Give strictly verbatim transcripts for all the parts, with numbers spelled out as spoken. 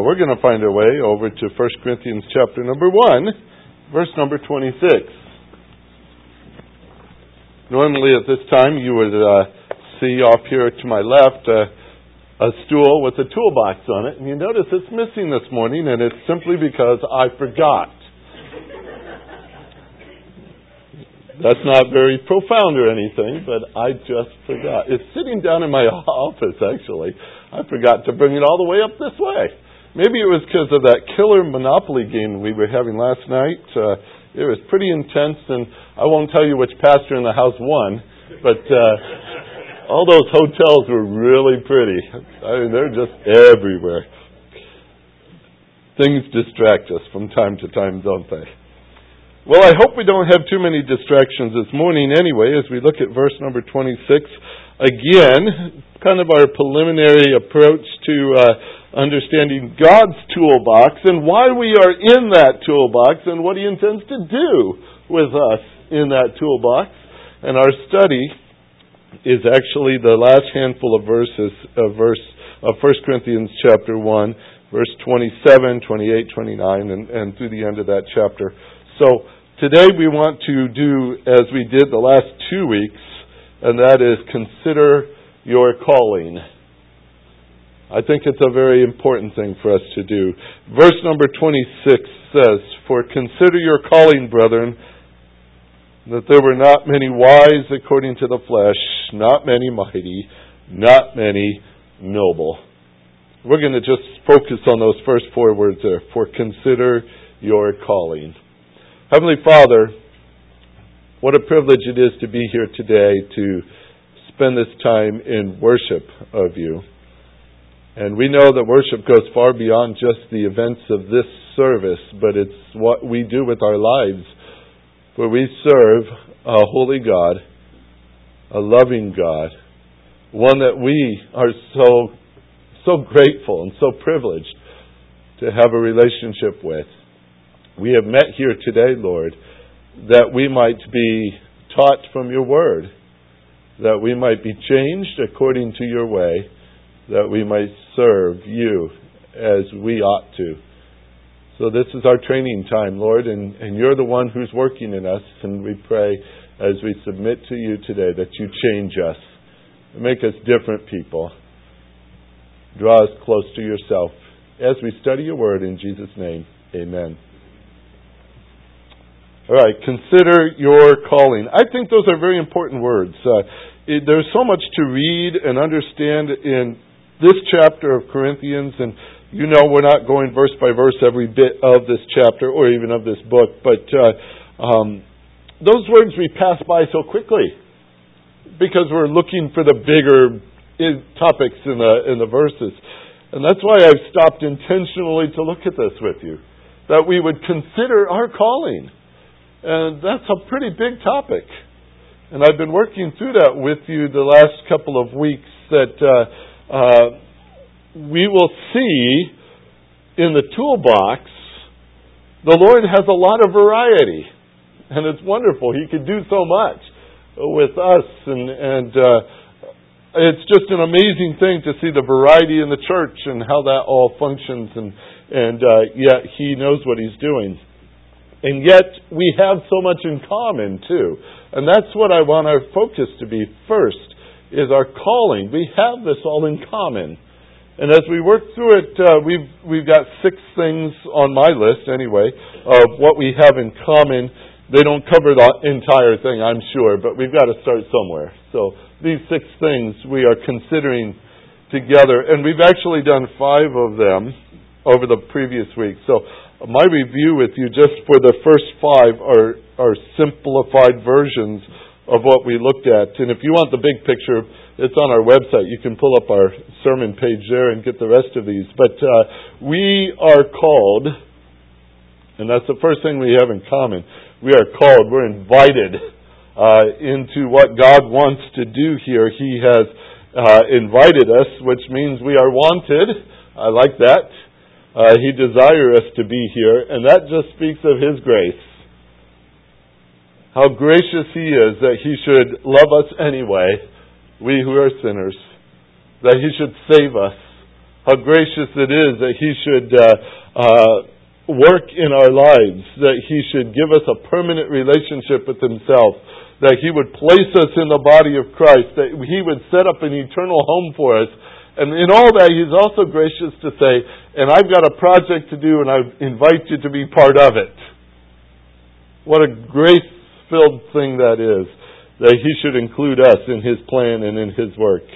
We're going to find our way over to First Corinthians chapter number one, verse number twenty-six. Normally at this time you would uh, see off here to my left uh, a stool with a toolbox on it, and you notice it's missing this morning, and it's simply because I forgot. That's not very profound or anything, but I just forgot. It's sitting down in my office, actually. I forgot to bring it all the way up this way. Maybe it was because of that killer Monopoly game we were having last night. Uh, it was pretty intense, and I won't tell you which pastor in the house won, but uh, all those hotels were really pretty. I mean, they're just everywhere. Things distract us from time to time, don't they? Well, I hope we don't have too many distractions this morning anyway, as we look at verse number twenty-six. Again, kind of our preliminary approach to Uh, understanding God's toolbox and why we are in that toolbox and what He intends to do with us in that toolbox. And our study is actually the last handful of verses of verse of First Corinthians chapter one, verse twenty-seven, twenty-eight, twenty-nine, and, and through the end of that chapter. So today we want to do, as we did the last two weeks, and that is consider your calling. I think it's a very important thing for us to do. Verse number twenty-six says, "For consider your calling, brethren, that there were not many wise according to the flesh, not many mighty, not many noble." We're going to just focus on those first four words there. For consider your calling. Heavenly Father, what a privilege it is to be here today to spend this time in worship of you. And we know that worship goes far beyond just the events of this service, but it's what we do with our lives. For we serve a holy God, a loving God, one that we are so, so grateful and so privileged to have a relationship with. We have met here today, Lord, that we might be taught from your word, that we might be changed according to your way, that we might serve you as we ought to. So this is our training time, Lord, and, and you're the one who's working in us, and we pray as we submit to you today that you change us, make us different people, draw us close to yourself as we study your word in Jesus' name. Amen. All right, consider your calling. I think those are very important words. Uh, it, there's so much to read and understand in this chapter of Corinthians, and you know we're not going verse by verse every bit of this chapter or even of this book, but uh, um, those words we pass by so quickly because we're looking for the bigger in- topics in the in the verses. And that's why I've stopped intentionally to look at this with you, that we would consider our calling. And that's a pretty big topic. And I've been working through that with you the last couple of weeks, that Uh, Uh, we will see in the toolbox, the Lord has a lot of variety. And it's wonderful. He could do so much with us. And, and uh, it's just an amazing thing to see the variety in the church and how that all functions. And, and uh, yet He knows what He's doing. And yet we have so much in common too. And that's what I want our focus to be first. Is our calling. We have this all in common. And as we work through it, uh, we've we've got six things on my list, anyway, of what we have in common. They don't cover the entire thing, I'm sure, but we've got to start somewhere. So these six things we are considering together, and we've actually done five of them over the previous week. So my review with you just for the first five are, are simplified versions of what we looked at. And if you want the big picture, it's on our website. You can pull up our sermon page there and get the rest of these. But uh, we are called, and that's the first thing we have in common. We are called. We're invited uh, into what God wants to do here. He has uh, invited us, which means we are wanted. I like that. Uh, he desires us to be here, and that just speaks of His grace. How gracious He is that He should love us anyway, we who are sinners, that He should save us, How gracious it is that He should uh, uh, work in our lives, that He should give us a permanent relationship with Himself, that He would place us in the body of Christ, that He would set up an eternal home for us. And in all that, He's also gracious to say, and I've got a project to do, and I invite you to be part of it. What a grace-filled thing that is, that He should include us in His plan and in His work.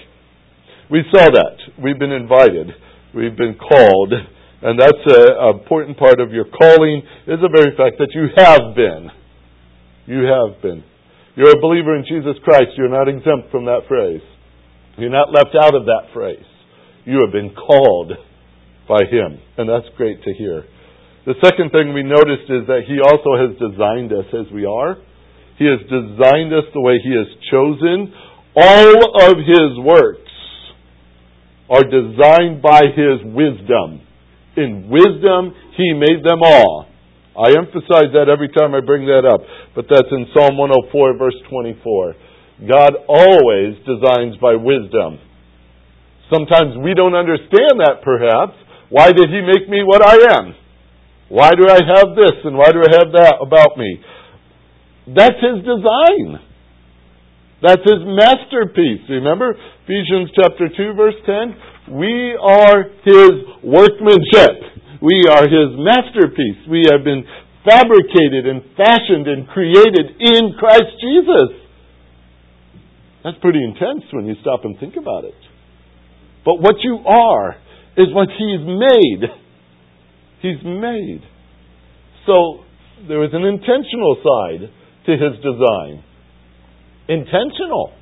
We saw that. We've been invited. We've been called. And that's an important part of your calling, is the very fact that you have been. You have been. You're a believer in Jesus Christ. You're not exempt from that phrase. You're not left out of that phrase. You have been called by Him. And that's great to hear. The second thing we noticed is that He also has designed us as we are. He has designed us the way He has chosen. All of His work are designed by His wisdom. In wisdom, He made them all. I emphasize that every time I bring that up. But that's in Psalm one oh four, verse twenty-four. God always designs by wisdom. Sometimes we don't understand that, perhaps. Why did He make me what I am? Why do I have this and why do I have that about me? That's His design. That's His masterpiece. Remember Ephesians chapter two, verse ten? We are His workmanship. We are His masterpiece. We have been fabricated and fashioned and created in Christ Jesus. That's pretty intense when you stop and think about it. But what you are is what He's made. He's made. So there is an intentional side to His design. Intentional.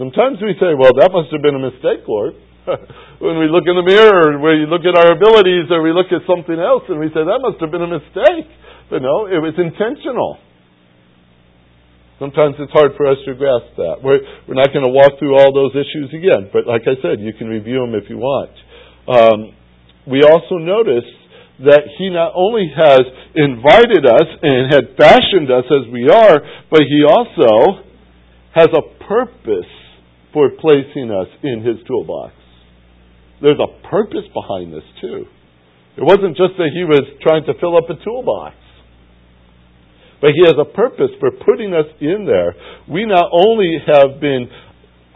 Sometimes we say, well, that must have been a mistake, Lord. When we look in the mirror, we look at our abilities, or we look at something else, and we say, that must have been a mistake. But no, it was intentional. Sometimes it's hard for us to grasp that. We're, we're not going to walk through all those issues again. But like I said, you can review them if you want. Um, we also notice that He not only has invited us and had fashioned us as we are, but He also has a purpose for placing us in His toolbox. There's a purpose behind this too. It wasn't just that He was trying to fill up a toolbox. But He has a purpose for putting us in there. We not only have been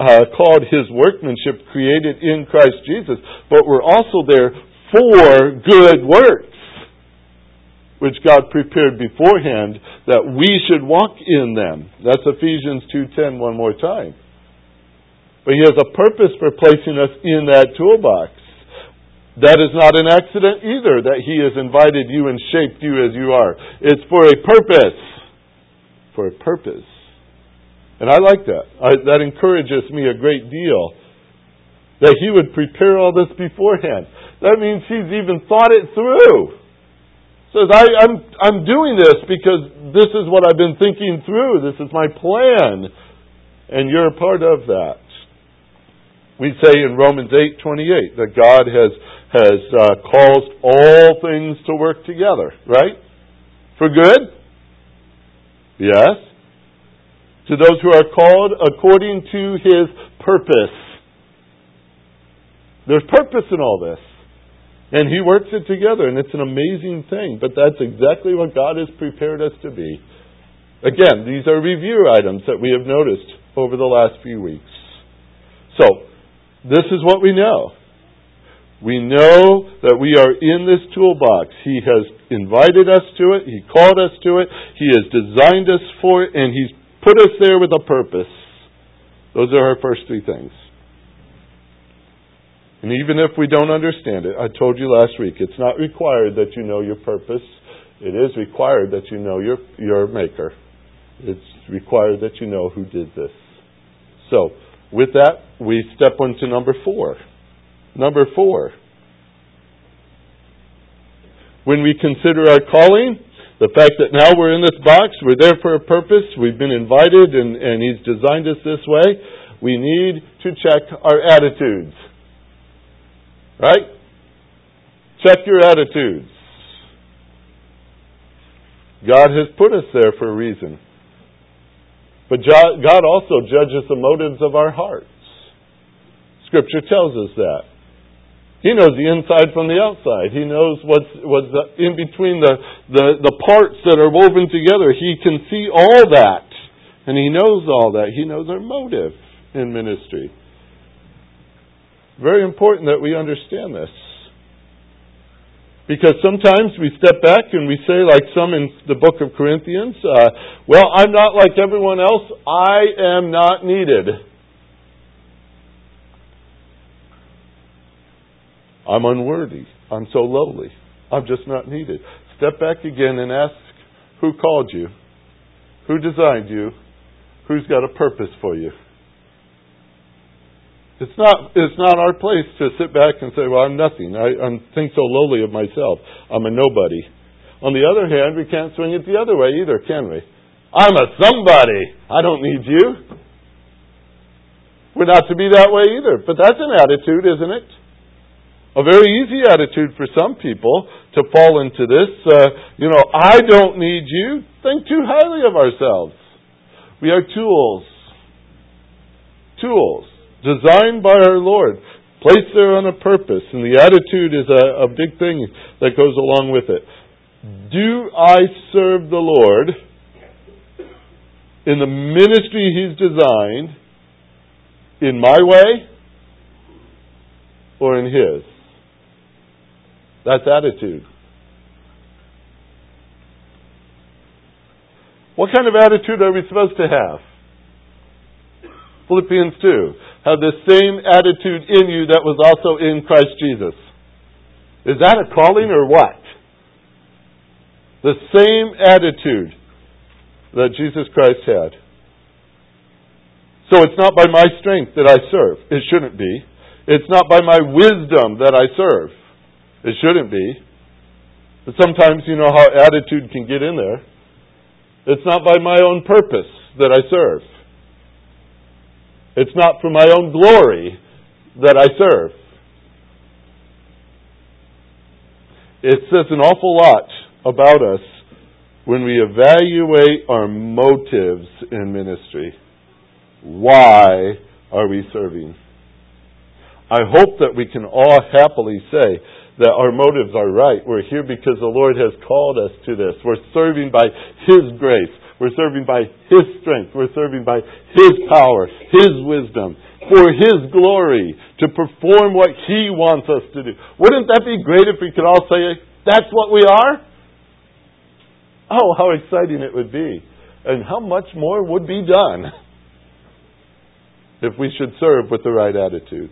uh, called His workmanship, created in Christ Jesus, but we're also there for good works, which God prepared beforehand that we should walk in them. That's Ephesians two ten one more time. But He has a purpose for placing us in that toolbox. That is not an accident either, that He has invited you and shaped you as you are. It's for a purpose. For a purpose. And I like that. I, that encourages me a great deal. That He would prepare all this beforehand. That means He's even thought it through. Says, I, I'm, I'm doing this because this is what I've been thinking through. This is my plan. And you're a part of that. We say in Romans eight twenty-eight that God has, has uh, caused all things to work together, right? For good? Yes. To those who are called according to His purpose. There's purpose in all this. And He works it together, and it's an amazing thing. But that's exactly what God has prepared us to be. Again, these are review items that we have noticed over the last few weeks. So, this is what we know. We know that we are in this toolbox. He has invited us to it. He called us to it. He has designed us for it, and He's put us there with a purpose. Those are our first three things. And even if we don't understand it, I told you last week, it's not required that you know your purpose. It is required that you know your, your maker. It's required that you know who did this. So, with that, we step on to number four. Number four. When we consider our calling, the fact that now we're in this box, we're there for a purpose, we've been invited, and, and He's designed us this way, we need to check our attitudes. Right? Check your attitudes. God has put us there for a reason. But God also judges the motives of our hearts. Scripture tells us that. He knows the inside from the outside. He knows what's what's the, in between the, the, the parts that are woven together. He can see all that. And He knows all that. He knows our motive in ministry. Very important that we understand this. Because sometimes we step back and we say, like some in the book of Corinthians, uh, well, I'm not like everyone else. I am not needed. I'm unworthy. I'm so lowly. I'm just not needed. Step back again and ask, who called you? Who designed you? Who's got a purpose for you? It's not, it's not our place to sit back and say, well, I'm nothing. I I'm, think so lowly of myself. I'm a nobody. On the other hand, we can't swing it the other way either, can we? I'm a somebody. I don't need you. We're not to be that way either. But that's an attitude, isn't it? A very easy attitude for some people to fall into this. Uh, you know, I don't need you. Think too highly of ourselves. We are tools. Tools. Designed by our Lord. Placed there on a purpose. And the attitude is a, a big thing that goes along with it. Do I serve the Lord in the ministry He's designed in my way or in His? That's attitude. What kind of attitude are we supposed to have? Philippians two. Have the same attitude in you that was also in Christ Jesus. Is that a calling or what? The same attitude that Jesus Christ had. So it's not by my strength that I serve. It shouldn't be. It's not by my wisdom that I serve. It shouldn't be. But sometimes you know how attitude can get in there. It's not by my own purpose that I serve. It's not for my own glory that I serve. It says an awful lot about us when we evaluate our motives in ministry. Why are we serving? I hope that we can all happily say that our motives are right. We're here because the Lord has called us to this. We're serving by His grace. We're serving by His strength. We're serving by His power, His wisdom, for His glory, to perform what He wants us to do. Wouldn't that be great if we could all say, that's what we are? Oh, how exciting it would be. And how much more would be done if we should serve with the right attitude.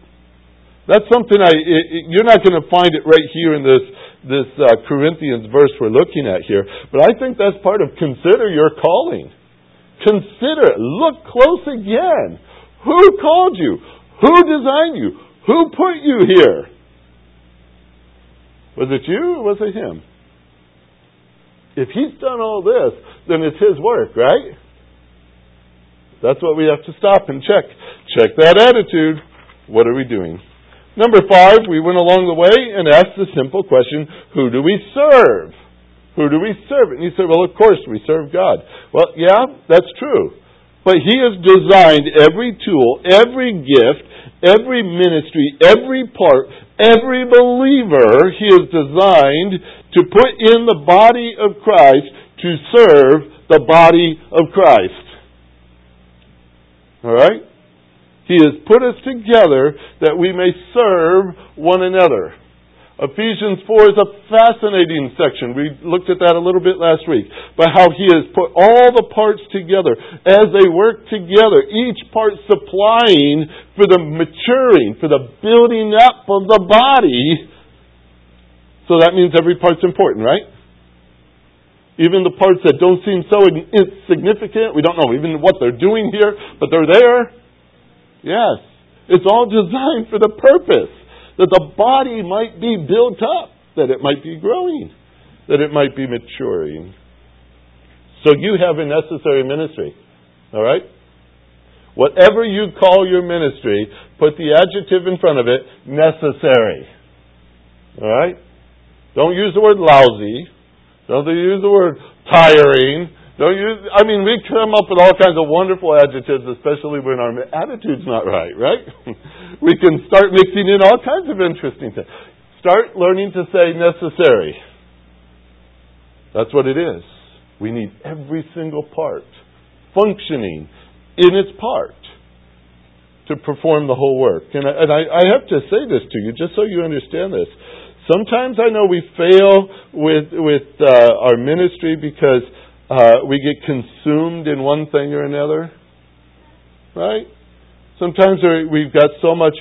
That's something I it, it, you're not going to find it right here in this this uh, Corinthians verse we're looking at here. But I think that's part of consider your calling. Consider it. Look close again. Who called you? Who designed you? Who put you here? Was it you or was it Him? If He's done all this, then it's His work, right? That's what we have to stop and check. Check that attitude. What are we doing? Number five, we went along the way and asked the simple question, who do we serve? Who do we serve? And you say, well, of course, we serve God. Well, yeah, that's true. But He has designed every tool, every gift, every ministry, every part, every believer, He has designed to put in the body of Christ to serve the body of Christ. All right? He has put us together that we may serve one another. Ephesians four is a fascinating section. We looked at that a little bit last week. But how He has put all the parts together as they work together, each part supplying for the maturing, for the building up of the body. So that means every part's important, right? Even the parts that don't seem so insignificant, we don't know even what they're doing here, but they're there. Yes, it's all designed for the purpose that the body might be built up, that it might be growing, that it might be maturing. So you have a necessary ministry, all right? Whatever you call your ministry, put the adjective in front of it, necessary, all right? Don't use the word lousy. Don't use the word tiring. Don't you? I mean, we come up with all kinds of wonderful adjectives, especially when our attitude's not right, right? We can start mixing in all kinds of interesting things. Start learning to say necessary. That's what it is. We need every single part functioning in its part to perform the whole work. And I, and I, I have to say this to you just so you understand this. Sometimes I know we fail with with uh, our ministry because uh, we get consumed in one thing or another, right? Sometimes we've got so much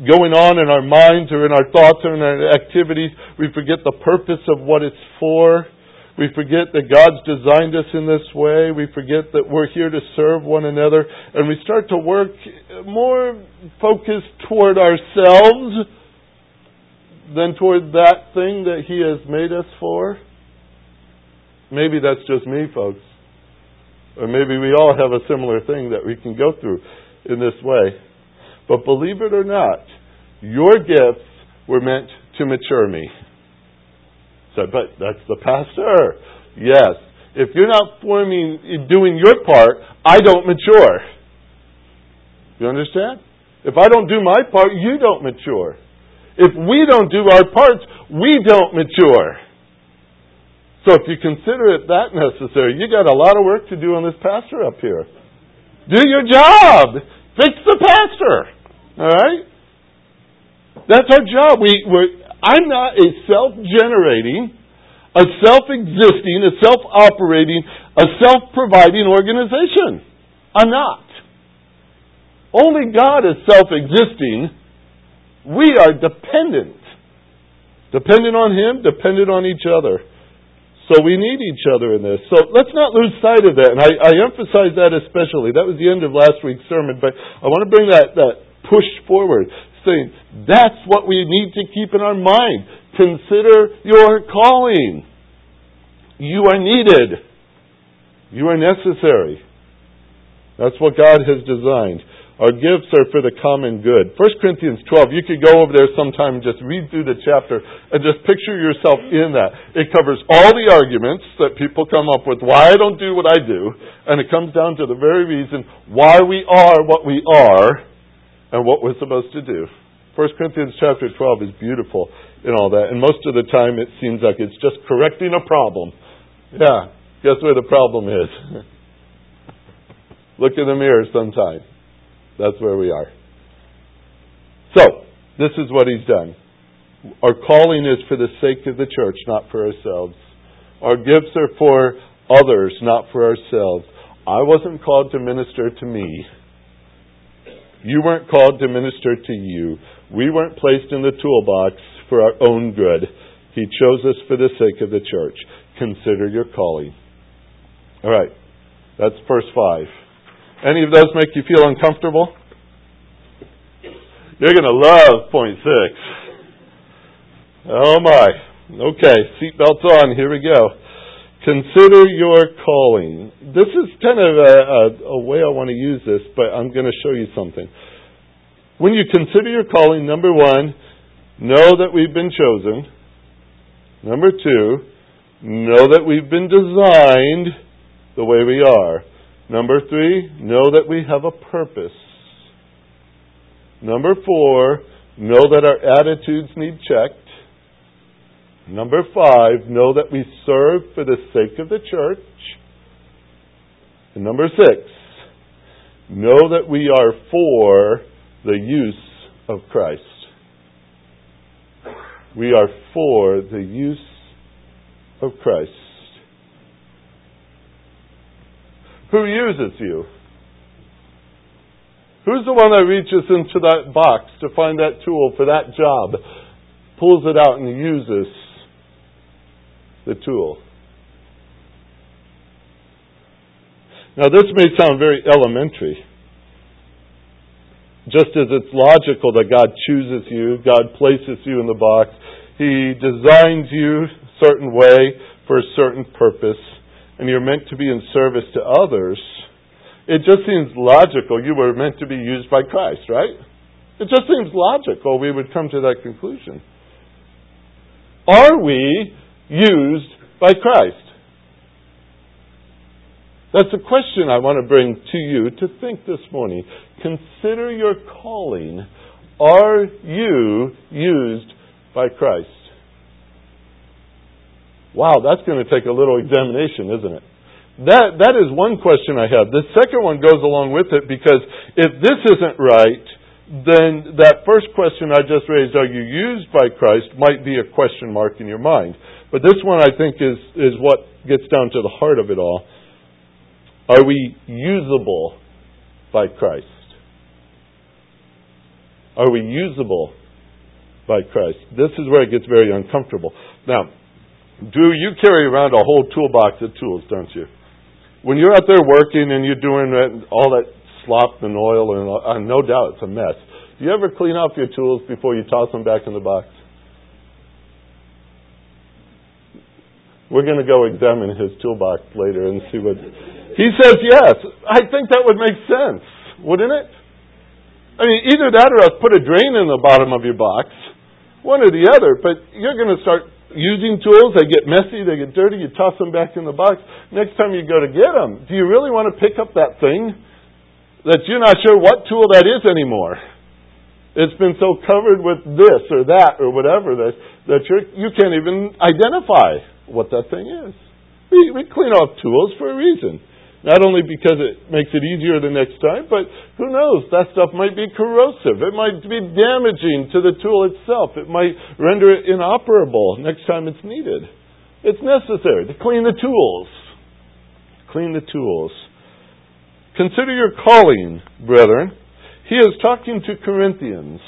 going on in our minds or in our thoughts or in our activities, we forget the purpose of what it's for. We forget that God's designed us in this way. We forget that we're here to serve one another. And we start to work more focused toward ourselves than toward that thing that He has made us for. Maybe that's just me, folks. Or maybe we all have a similar thing that we can go through in this way. But believe it or not, your gifts were meant to mature me. But that's the pastor. Yes. If you're not forming, doing your part, I don't mature. You understand? If I don't do my part, you don't mature. If we don't do our parts, we don't mature. So if you consider it that necessary, you got a lot of work to do on this pastor up here. Do your job. Fix the pastor. All right? That's our job. We, we're... I'm not a self-generating, a self-existing, a self-operating, a self-providing organization. I'm not. Only God is self-existing. We are dependent. Dependent on Him, dependent on each other. So we need each other in this. So let's not lose sight of that. And I, I emphasize that especially. That was the end of last week's sermon. But I want to bring that, that push forward. Saying, that's what we need to keep in our mind. Consider your calling. You are needed. You are necessary. That's what God has designed. Our gifts are for the common good. First Corinthians twelve, you could go over there sometime and just read through the chapter and just picture yourself in that. It covers all the arguments that people come up with, why I don't do what I do, and it comes down to the very reason why we are what we are, and what we're supposed to do. First Corinthians chapter twelve is beautiful in all that. And most of the time it seems like it's just correcting a problem. Yeah, guess where the problem is? Look in the mirror sometime. That's where we are. So, this is what He's done. Our calling is for the sake of the church, not for ourselves. Our gifts are for others, not for ourselves. I wasn't called to minister to me. You weren't called to minister to you. We weren't placed in the toolbox for our own good. He chose us for the sake of the church. Consider your calling. All right. That's verse five. Any of those make you feel uncomfortable? You're going to love point six. Oh my. Okay. Seatbelts on. Here we go. Consider your calling. This is kind of a, a, a way I want to use this, but I'm going to show you something. When you consider your calling, number one, know that we've been chosen. Number two, know that we've been designed the way we are. Number three, know that we have a purpose. Number four, know that our attitudes need checked. Number five, know that we serve for the sake of the church. And number six, know that we are for the use of Christ. We are for the use of Christ. Who uses you? Who's the one that reaches into that box to find that tool for that job, pulls it out and uses the tool? Now, this may sound very elementary. Just as it's logical that God chooses you, God places you in the box, He designs you a certain way for a certain purpose, and you're meant to be in service to others. It just seems logical. You were meant to be used by Christ, right? It just seems logical we would come to that conclusion. Are we used by Christ? That's a question I want to bring to you to think this morning. Consider your calling. Are you used by Christ? Wow, that's going to take a little examination, isn't it? That that is one question I have. The second one goes along with it, because if this isn't right, then that first question I just raised, are you used by Christ, might be a question mark in your mind. But this one I think is, is what gets down to the heart of it all. Are we usable by Christ? Are we usable by Christ? This is where it gets very uncomfortable. Now, Drew, you carry around a whole toolbox of tools, don't you? When you're out there working and you're doing all that slop and oil, and uh, no doubt it's a mess. Do you ever clean off your tools before you toss them back in the box? We're going to go examine his toolbox later and see what... He says yes. I think that would make sense, wouldn't it? I mean, either that or else put a drain in the bottom of your box. One or the other. But you're going to start using tools. They get messy. They get dirty. You toss them back in the box. Next time you go to get them, do you really want to pick up that thing that you're not sure what tool that is anymore? It's been so covered with this or that or whatever that, that you're, you can't even identify what that thing is. We, we clean off tools for a reason. Not only because it makes it easier the next time, but who knows, that stuff might be corrosive. It might be damaging to the tool itself. It might render it inoperable next time it's needed. It's necessary to clean the tools. Clean the tools. Consider your calling, brethren. He is talking to Corinthians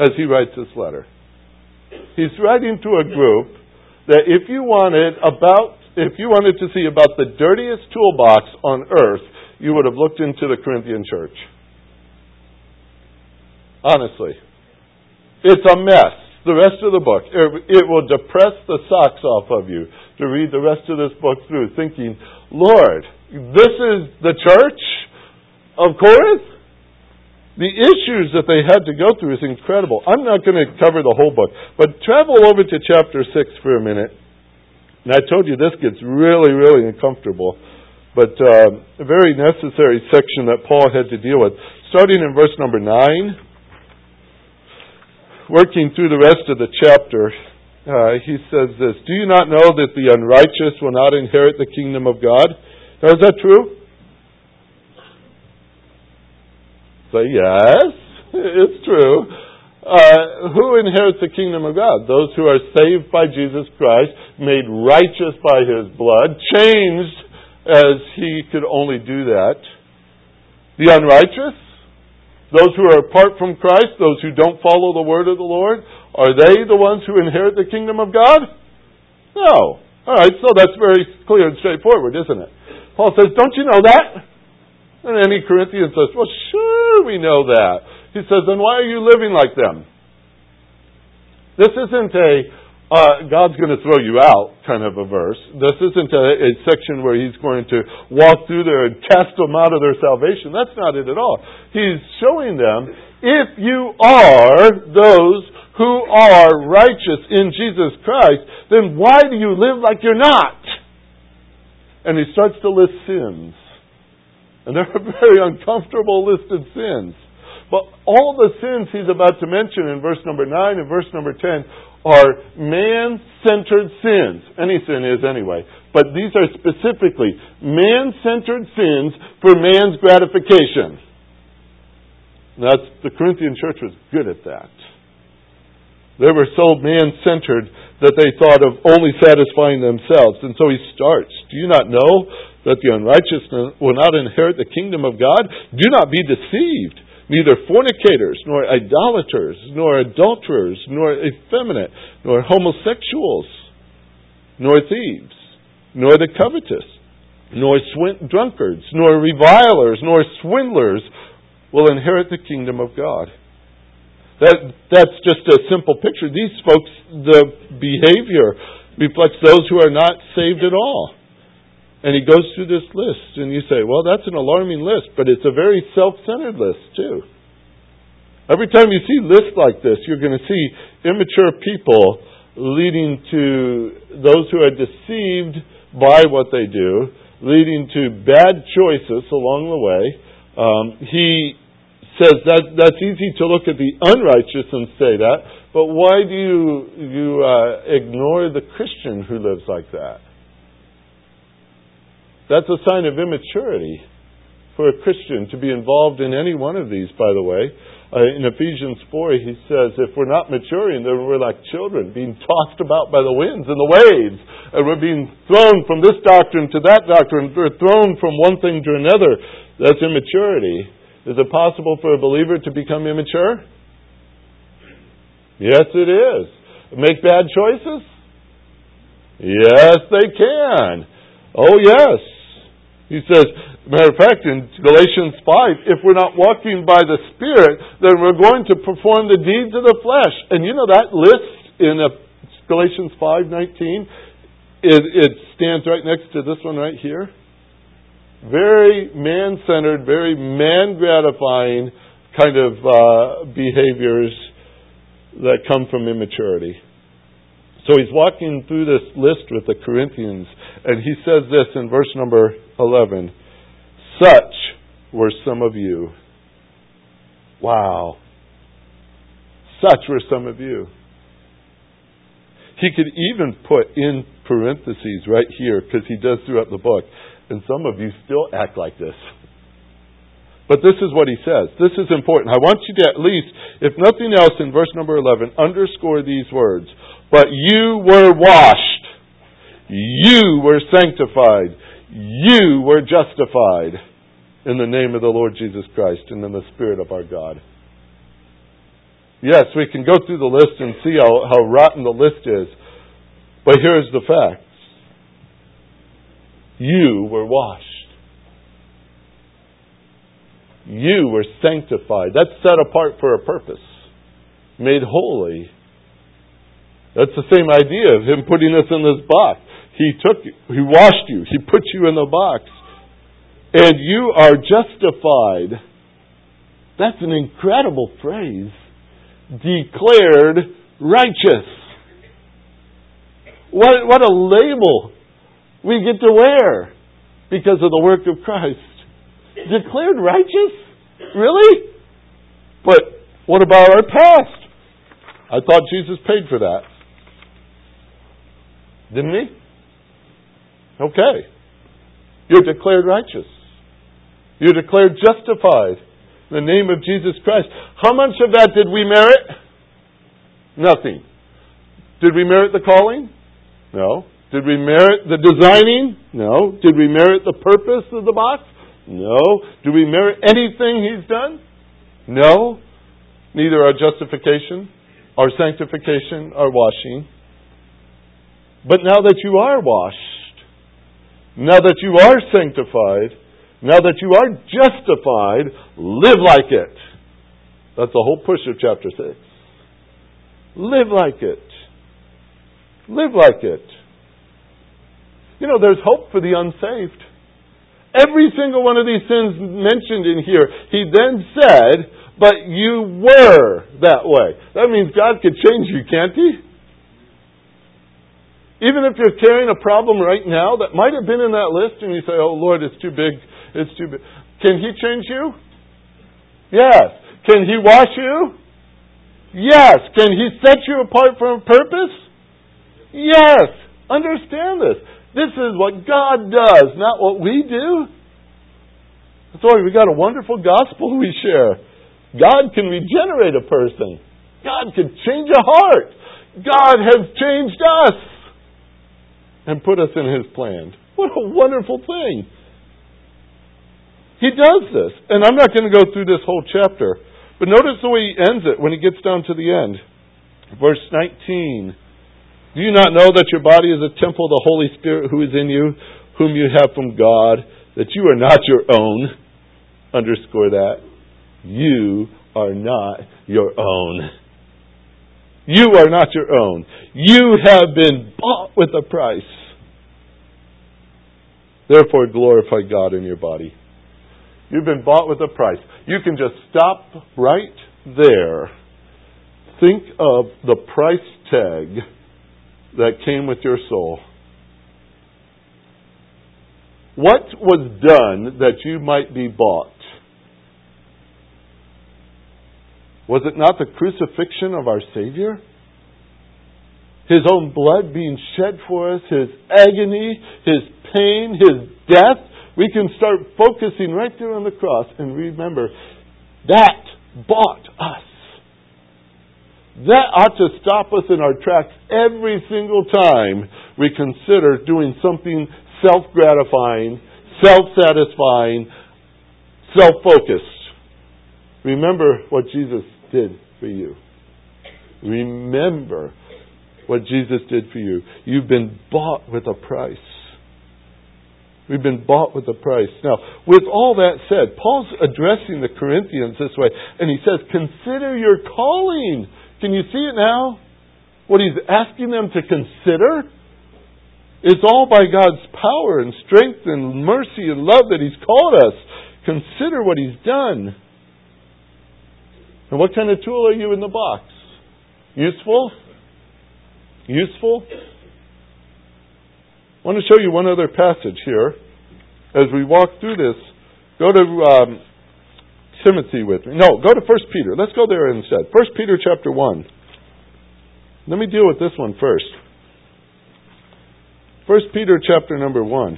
as he writes this letter. He's writing to a group that if you wanted about If you wanted to see about the dirtiest toolbox on earth, you would have looked into the Corinthian church. Honestly. It's a mess. The rest of the book, it will depress the socks off of you to read the rest of this book through, thinking, Lord, this is the church of Corinth? The issues that they had to go through is incredible. I'm not going to cover the whole book, but travel over to chapter six for a minute. And I told you this gets really, really uncomfortable. But uh, a very necessary section that Paul had to deal with. Starting in verse number nine, working through the rest of the chapter, uh, he says this, do you not know that the unrighteous will not inherit the kingdom of God? Now, is that true? Say yes, it's true. Uh, who inherits the kingdom of God? Those who are saved by Jesus Christ, made righteous by His blood, changed as He could only do that. The unrighteous, those who are apart from Christ, those who don't follow the word of the Lord, are they the ones who inherit the kingdom of God? No. All right, so that's very clear and straightforward, isn't it? Paul says, don't you know that? And any Corinthian says, well, sure we know that. He says, then why are you living like them? This isn't a uh, God's going to throw you out kind of a verse. This isn't a, a section where He's going to walk through there and cast them out of their salvation. That's not it at all. He's showing them, if you are those who are righteous in Jesus Christ, then why do you live like you're not? And he starts to list sins. And they're a very uncomfortable list of sins. But all the sins he's about to mention in verse number nine and verse number ten are man-centered sins. Any sin is anyway. But these are specifically man-centered sins for man's gratification. That's, the Corinthian church was good at that. They were so man-centered that they thought of only satisfying themselves. And so he starts, do you not know that the unrighteous will not inherit the kingdom of God? Do not be deceived. Neither fornicators, nor idolaters, nor adulterers, nor effeminate, nor homosexuals, nor thieves, nor the covetous, nor swin- drunkards, nor revilers, nor swindlers will inherit the kingdom of God. That, that's just a simple picture. These folks, the behavior reflects those who are not saved at all. And he goes through this list, and you say, well, that's an alarming list, but it's a very self-centered list, too. Every time you see lists like this, you're going to see immature people leading to those who are deceived by what they do leading to bad choices along the way. Um, he says that that's easy to look at the unrighteous and say that, but why do you you uh, ignore the Christian who lives like that? That's a sign of immaturity for a Christian to be involved in any one of these, by the way. Uh, in Ephesians four, he says, if we're not maturing, then we're like children being tossed about by the winds and the waves. And we're being thrown from this doctrine to that doctrine. We're thrown from one thing to another. That's immaturity. Is it possible for a believer to become immature? Yes, it is. Make bad choices? Yes, they can. Oh, yes. He says, matter of fact, in Galatians five, if we're not walking by the Spirit, then we're going to perform the deeds of the flesh. And you know that list in Galatians five nineteen, it, it stands right next to this one right here. Very man-centered, very man-gratifying kind of uh, behaviors that come from immaturity. So he's walking through this list with the Corinthians, and he says this in verse number eleven. Such were some of you. Wow. Such were some of you. He could even put in parentheses right here, because he does throughout the book, and some of you still act like this. But this is what he says. This is important. I want you to at least, if nothing else, in verse number eleven, underscore these words. But you were washed. You were sanctified. You were justified in the name of the Lord Jesus Christ and in the Spirit of our God. Yes, we can go through the list and see how, how rotten the list is. But here's the facts. You were washed. You were sanctified. That's set apart for a purpose. Made holy. That's the same idea of him putting us in this box. He took you. He washed you. He put you in the box. And you are justified. That's an incredible phrase. Declared righteous. What, what a label we get to wear because of the work of Christ. Declared righteous? Really? But what about our past? I thought Jesus paid for that. Didn't he? Okay. You're declared righteous. You're declared justified in the name of Jesus Christ. How much of that did we merit? Nothing. Did we merit the calling? No. Did we merit the designing? No. Did we merit the purpose of the box? No. Do we merit anything He's done? No. Neither our justification, our sanctification, our washing. But now that you are washed, now that you are sanctified, now that you are justified, live like it. That's the whole push of chapter six. Live like it. Live like it. You know, there's hope for the unsaved. Every single one of these sins mentioned in here, he then said, but you were that way. That means God could change you, can't He? Even if you're carrying a problem right now that might have been in that list and you say, oh, Lord, it's too big, it's too big. Can He change you? Yes. Can He wash you? Yes. Can He set you apart for a purpose? Yes. Understand this. This is what God does, not what we do. That's why we got a wonderful gospel we share. God can regenerate a person. God can change a heart. God has changed us and put us in His plan. What a wonderful thing. He does this. And I'm not going to go through this whole chapter. But notice the way He ends it when He gets down to the end. Verse nineteen. Do you not know that your body is a temple of the Holy Spirit who is in you, whom you have from God, that you are not your own? Underscore that. You are not your own. You are not your own. You have been bought with a price. Therefore, glorify God in your body. You've been bought with a price. You can just stop right there. Think of the price tag that came with your soul. What was done that you might be bought? Was it not the crucifixion of our Savior? His own blood being shed for us, His agony, His pain, His death. We can start focusing right there on the cross and remember, that bought us. That ought to stop us in our tracks every single time we consider doing something self-gratifying, self-satisfying, self-focused. Remember what Jesus did for you. Remember what Jesus did for you. You've been bought with a price. We've been bought with a price. Now, with all that said, Paul's addressing the Corinthians this way, and he says, consider your calling. Can you see it now? What he's asking them to consider? It's all by God's power and strength and mercy and love that He's called us. Consider what He's done. And what kind of tool are you in the box? Useful? Useful? I want to show you one other passage here as we walk through this. Go to um, Timothy with me. No, go to First Peter. Let's go there instead. First Peter chapter one. Let me deal with this one first. First Peter chapter number one.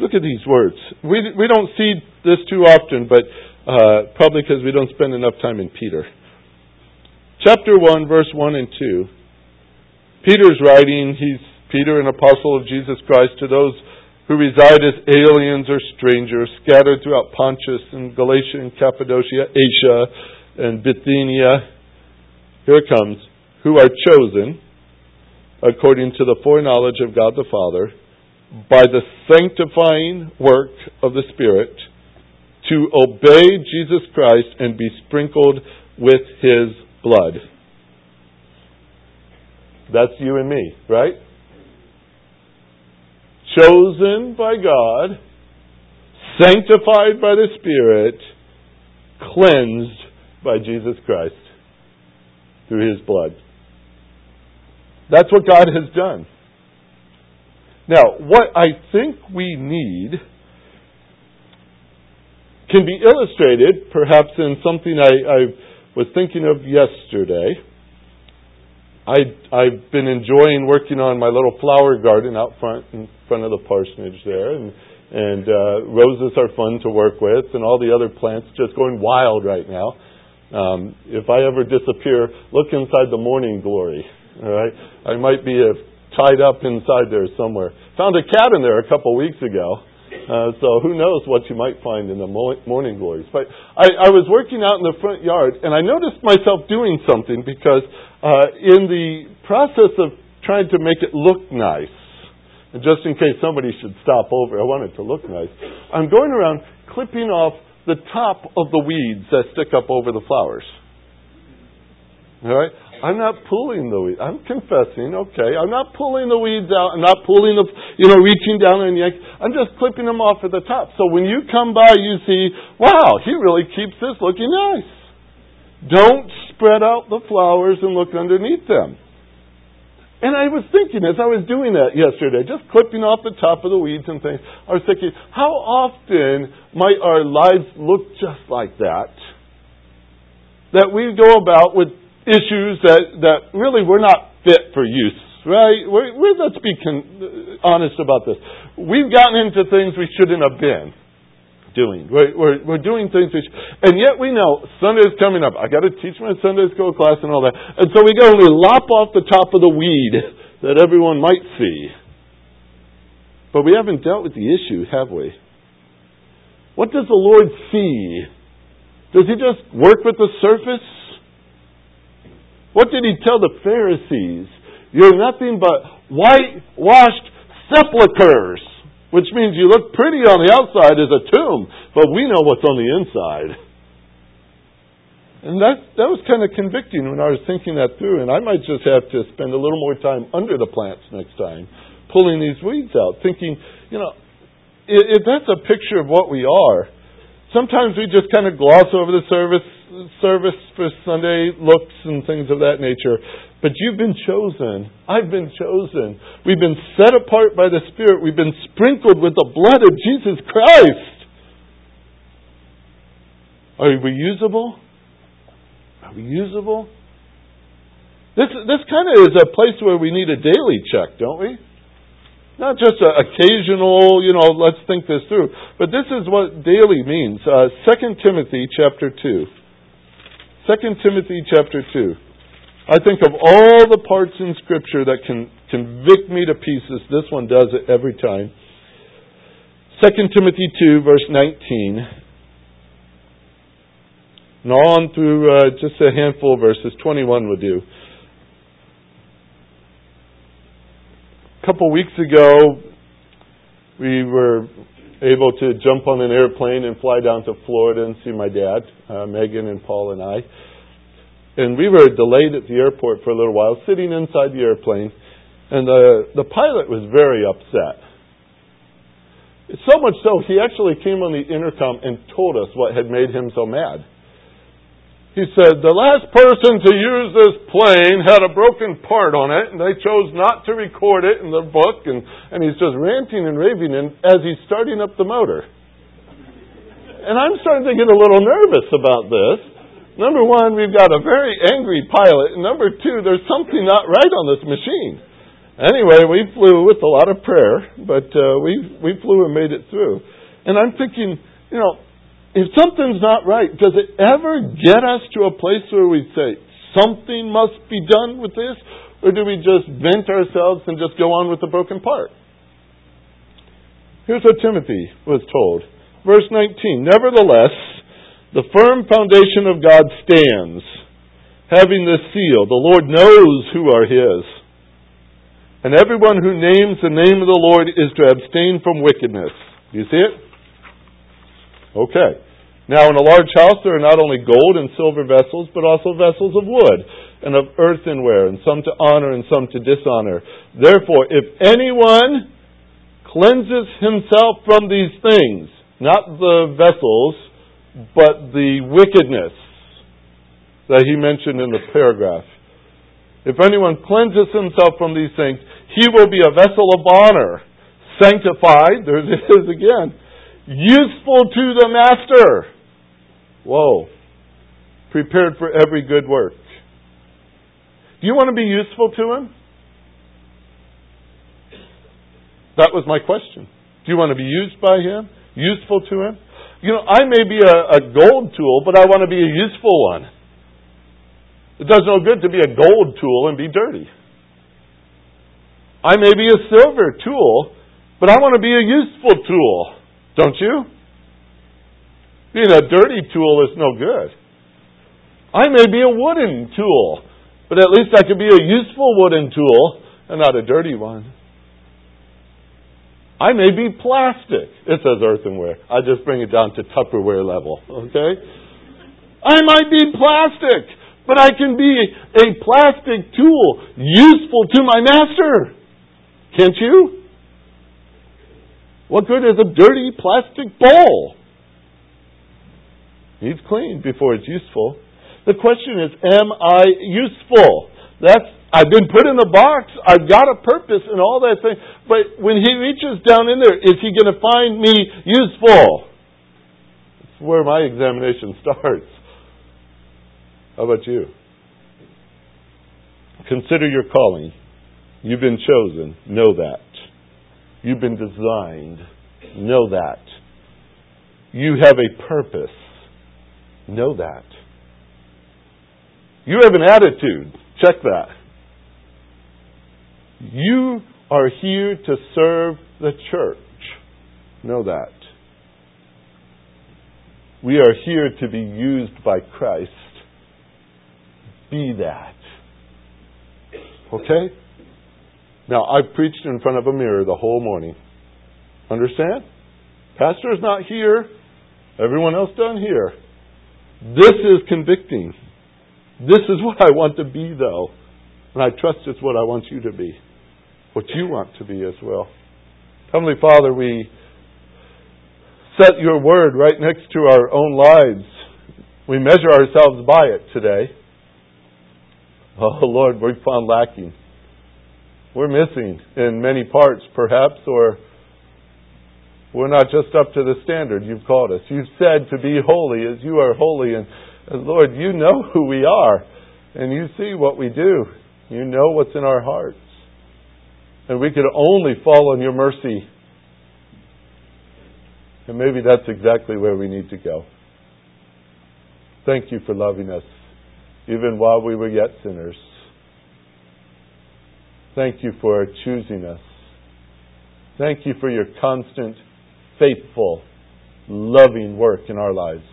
Look at these words. We we don't see this too often, but uh, probably because we don't spend enough time in Peter. Chapter one, verse one and two. Peter's writing, he's Peter, an apostle of Jesus Christ, to those who reside as aliens or strangers, scattered throughout Pontus and Galatia and Cappadocia, Asia and Bithynia. Here it comes. Who are chosen, according to the foreknowledge of God the Father, by the sanctifying work of the Spirit, to obey Jesus Christ and be sprinkled with His blood. That's you and me, right? Chosen by God, sanctified by the Spirit, cleansed by Jesus Christ through His blood. That's what God has done. Now, what I think we need can be illustrated perhaps in something I, I've was thinking of yesterday. I, I've been enjoying working on my little flower garden out front in front of the parsonage there. And, and uh, roses are fun to work with, and all the other plants just going wild right now. Um, if I ever disappear, look inside the morning glory. All right? I might be uh, tied up inside there somewhere. Found a cat in there a couple weeks ago. Uh, so who knows what you might find in the morning glories. But I, I was working out in the front yard, and I noticed myself doing something because uh, in the process of trying to make it look nice, and just in case somebody should stop over, I want it to look nice, I'm going around clipping off the top of the weeds that stick up over the flowers. All right? I'm not pulling the weeds. I'm confessing, okay. I'm not pulling the weeds out. I'm not pulling the, you know, reaching down and yanking. I'm just clipping them off at the top. So when you come by, you see, wow, he really keeps this looking nice. Don't spread out the flowers and look underneath them. And I was thinking as I was doing that yesterday, just clipping off the top of the weeds and things, I was thinking, how often might our lives look just like that? That we go about with issues that, that really were not fit for use, right? We're, we're, let's be con- honest about this. We've gotten into things we shouldn't have been doing. We're, we're, we're doing things we should. And yet we know Sunday's coming up. I got to teach my Sunday school class and all that. And so we go and we lop off the top of the weed that everyone might see. But we haven't dealt with the issue, have we? What does the Lord see? Does He just work with the surface? What did He tell the Pharisees? You're nothing but whitewashed sepulchres, which means you look pretty on the outside as a tomb, but we know what's on the inside. And that that was kind of convicting when I was thinking that through, and I might just have to spend a little more time under the plants next time, pulling these weeds out, thinking, you know, if that's a picture of what we are, sometimes we just kind of gloss over the surface, service for Sunday looks and things of that nature. But you've been chosen. I've been chosen. We've been set apart by the Spirit. We've been sprinkled with the blood of Jesus Christ. Are we usable? Are we usable? This this kind of is a place where we need a daily check, don't we? Not just an occasional, you know, let's think this through. But this is what daily means. Uh, Second Timothy chapter two. Second Timothy chapter two. I think of all the parts in Scripture that can convict me to pieces, this one does it every time. Second Timothy two, verse nineteen. And on through uh, just a handful of verses, twenty-one will do. A couple weeks ago, we were able to jump on an airplane and fly down to Florida and see my dad, uh, Megan and Paul and I. And we were delayed at the airport for a little while, sitting inside the airplane. And the, the pilot was very upset. So much so, he actually came on the intercom and told us what had made him so mad. He said, the last person to use this plane had a broken part on it, and they chose not to record it in their book, and, and he's just ranting and raving and as he's starting up the motor. And I'm starting to get a little nervous about this. Number one, we've got a very angry pilot, and number two, there's something not right on this machine. Anyway, we flew with a lot of prayer, but uh, we, we flew and made it through. And I'm thinking, you know, if something's not right, does it ever get us to a place where we say, something must be done with this? Or do we just vent ourselves and just go on with the broken part? Here's what Timothy was told. Verse nineteen, nevertheless, the firm foundation of God stands, having this seal, the Lord knows who are His. And everyone who names the name of the Lord is to abstain from wickedness. Do you see it? Okay. Now, in a large house, there are not only gold and silver vessels, but also vessels of wood and of earthenware, and some to honor and some to dishonor. Therefore, if anyone cleanses himself from these things, not the vessels, but the wickedness that he mentioned in the paragraph, if anyone cleanses himself from these things, he will be a vessel of honor, sanctified, there it is again, useful to the master. Whoa. Prepared for every good work. Do you want to be useful to Him? That was my question. Do you want to be used by Him? Useful to Him? You know, I may be a, a gold tool, but I want to be a useful one. It does no good to be a gold tool and be dirty. I may be a silver tool, but I want to be a useful tool. Don't you? Being a dirty tool is no good. I may be a wooden tool, but at least I could be a useful wooden tool and not a dirty one. I may be plastic. It says earthenware. I just bring it down to Tupperware level, okay? I might be plastic, but I can be a plastic tool useful to my master. Can't you? What good is a dirty plastic bowl? It needs cleaned before it's useful. The question is, am I useful? That's I've been put in a box. I've got a purpose and all that thing. But when He reaches down in there, is He going to find me useful? That's where my examination starts. How about you? Consider your calling. You've been chosen. Know that. You've been designed. Know that. You have a purpose. Know that. You have an attitude. Check that. You are here to serve the church. Know that. We are here to be used by Christ. Be that. Okay? Now, I've preached in front of a mirror the whole morning. Understand? Pastor's not here. Everyone else down here. This is convicting. This is what I want to be, though. And I trust it's what I want you to be. What you want to be as well. Heavenly Father, we set Your Word right next to our own lives. We measure ourselves by it today. Oh, Lord, we've found lacking. We're missing in many parts, perhaps, or we're not just up to the standard you've called us. You've said to be holy as you are holy. And, Lord, you know who we are. And you see what we do. You know what's in our hearts. And we could only fall on your mercy. And maybe that's exactly where we need to go. Thank you for loving us, even while we were yet sinners. Thank you for choosing us. Thank you for your constant, faithful, loving work in our lives.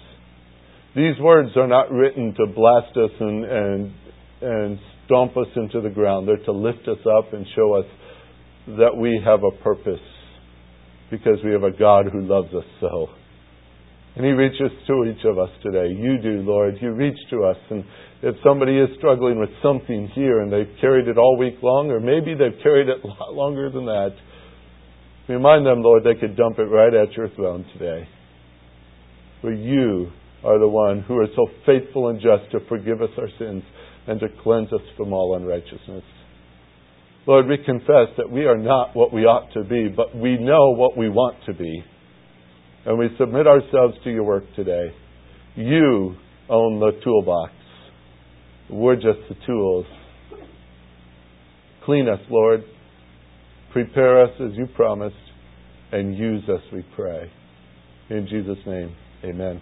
These words are not written to blast us and, and, and stomp us into the ground. They're to lift us up and show us that we have a purpose, because we have a God who loves us so. And He reaches to each of us today. You do, Lord. You reach to us. And if somebody is struggling with something here and they've carried it all week long, or maybe they've carried it a lot longer than that, remind them, Lord, they could dump it right at your throne today. For you are the one who is so faithful and just to forgive us our sins and to cleanse us from all unrighteousness. Lord, we confess that we are not what we ought to be, but we know what we want to be. And we submit ourselves to your work today. You own the toolbox. We're just the tools. Clean us, Lord. Prepare us as you promised. And use us, we pray. In Jesus' name, amen.